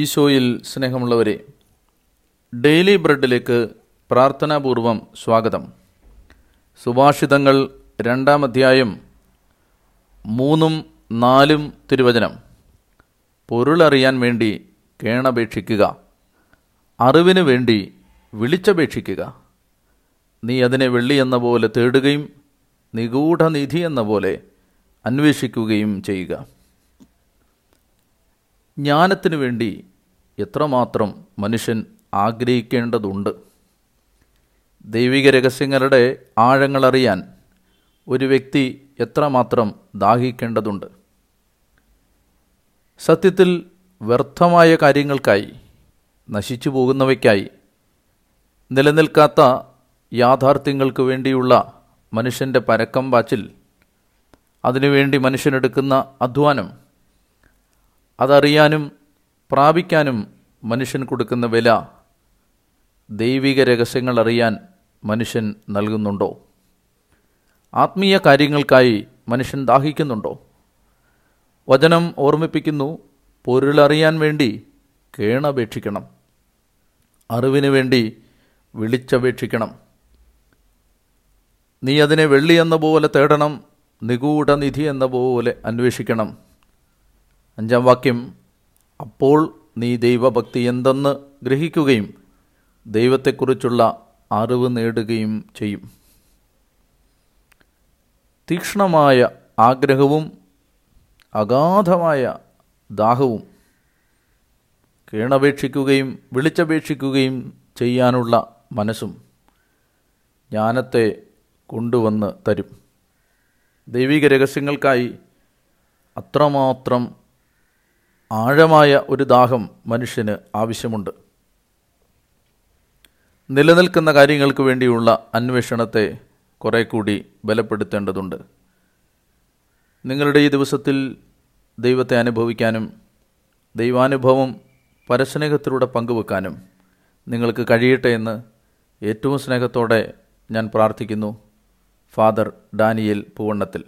ഈശോയിൽ സ്നേഹമുള്ളവരെ, ഡെയിലി ബ്രെഡിലേക്ക് പ്രാർത്ഥനാപൂർവം സ്വാഗതം. സുഭാഷിതങ്ങൾ 2-ാം അധ്യായം 3-4 തിരുവചനം. പൊരുളറിയാൻ വേണ്ടി കേണപേക്ഷിക്കുക, അറിവിനു വേണ്ടി വിളിച്ചപേക്ഷിക്കുക. നീ അതിനെ വെള്ളി എന്ന പോലെ തേടുകയും നിഗൂഢനിധി എന്ന പോലെ അന്വേഷിക്കുകയും ചെയ്യുക. ജ്ഞാനത്തിനു വേണ്ടി എത്രമാത്രം മനുഷ്യൻ ആഗ്രഹിക്കേണ്ടതുണ്ട്. ദൈവിക രഹസ്യങ്ങളുടെ ആഴങ്ങളറിയാൻ ഒരു വ്യക്തി എത്രമാത്രം ദാഹിക്കേണ്ടതുണ്ട്. സത്യത്തിൽ വ്യർത്ഥമായ കാര്യങ്ങൾക്കായി, നശിച്ചു പോകുന്നവയ്ക്കായി, നിലനിൽക്കാത്ത യാഥാർത്ഥ്യങ്ങൾക്ക് വേണ്ടിയുള്ള മനുഷ്യൻ്റെ പരക്കം പാച്ചിൽ, അതിനുവേണ്ടി മനുഷ്യനെടുക്കുന്ന അധ്വാനം, അതറിയാനും പ്രാപിക്കാനും മനുഷ്യൻ കൊടുക്കുന്ന വില ദൈവിക രഹസ്യങ്ങൾ അറിയാൻ മനുഷ്യൻ നൽകുന്നുണ്ടോ? ആത്മീയ കാര്യങ്ങൾക്കായി മനുഷ്യൻ ദാഹിക്കുന്നുണ്ടോ? വചനം ഓർമ്മിപ്പിക്കുന്നു, പൊരുളറിയാൻ വേണ്ടി കേണപേക്ഷിക്കണം, അറിവിനു വേണ്ടി വിളിച്ചപേക്ഷിക്കണം. നീ അതിനെ വെള്ളി എന്ന പോലെ തേടണം, നിഗൂഢനിധി എന്ന പോലെ അന്വേഷിക്കണം. 5-ാം വാക്യം, അപ്പോൾ നീ ദൈവഭക്തി എന്തെന്ന് ഗ്രഹിക്കുകയും ദൈവത്തെക്കുറിച്ചുള്ള അറിവ് നേടുകയും ചെയ്യും. തീക്ഷ്ണമായ ആഗ്രഹവും അഗാധമായ ദാഹവും, കേണപേക്ഷിക്കുകയും വിളിച്ചപേക്ഷിക്കുകയും ചെയ്യാനുള്ള മനസ്സും ജ്ഞാനത്തെ കൊണ്ടുവന്ന് തരും. ദൈവിക രഹസ്യങ്ങൾക്കായി അത്രമാത്രം ആഴമായ ഒരു ദാഹം മനുഷ്യന് ആവശ്യമുണ്ട്. നിലനിൽക്കുന്ന കാര്യങ്ങൾക്ക് വേണ്ടിയുള്ള അന്വേഷണത്തെ കുറേ കൂടി ബലപ്പെടുത്തേണ്ടതുണ്ട്. നിങ്ങളുടെ ഈ ദിവസത്തിൽ ദൈവത്തെ അനുഭവിക്കാനും ദൈവാനുഭവം പരസ്നേഹത്തിലൂടെ പങ്കുവെക്കാനും നിങ്ങൾക്ക് കഴിയട്ടെ എന്ന് ഏറ്റവും സ്നേഹത്തോടെ ഞാൻ പ്രാർത്ഥിക്കുന്നു. Father Daniel Poovannathil.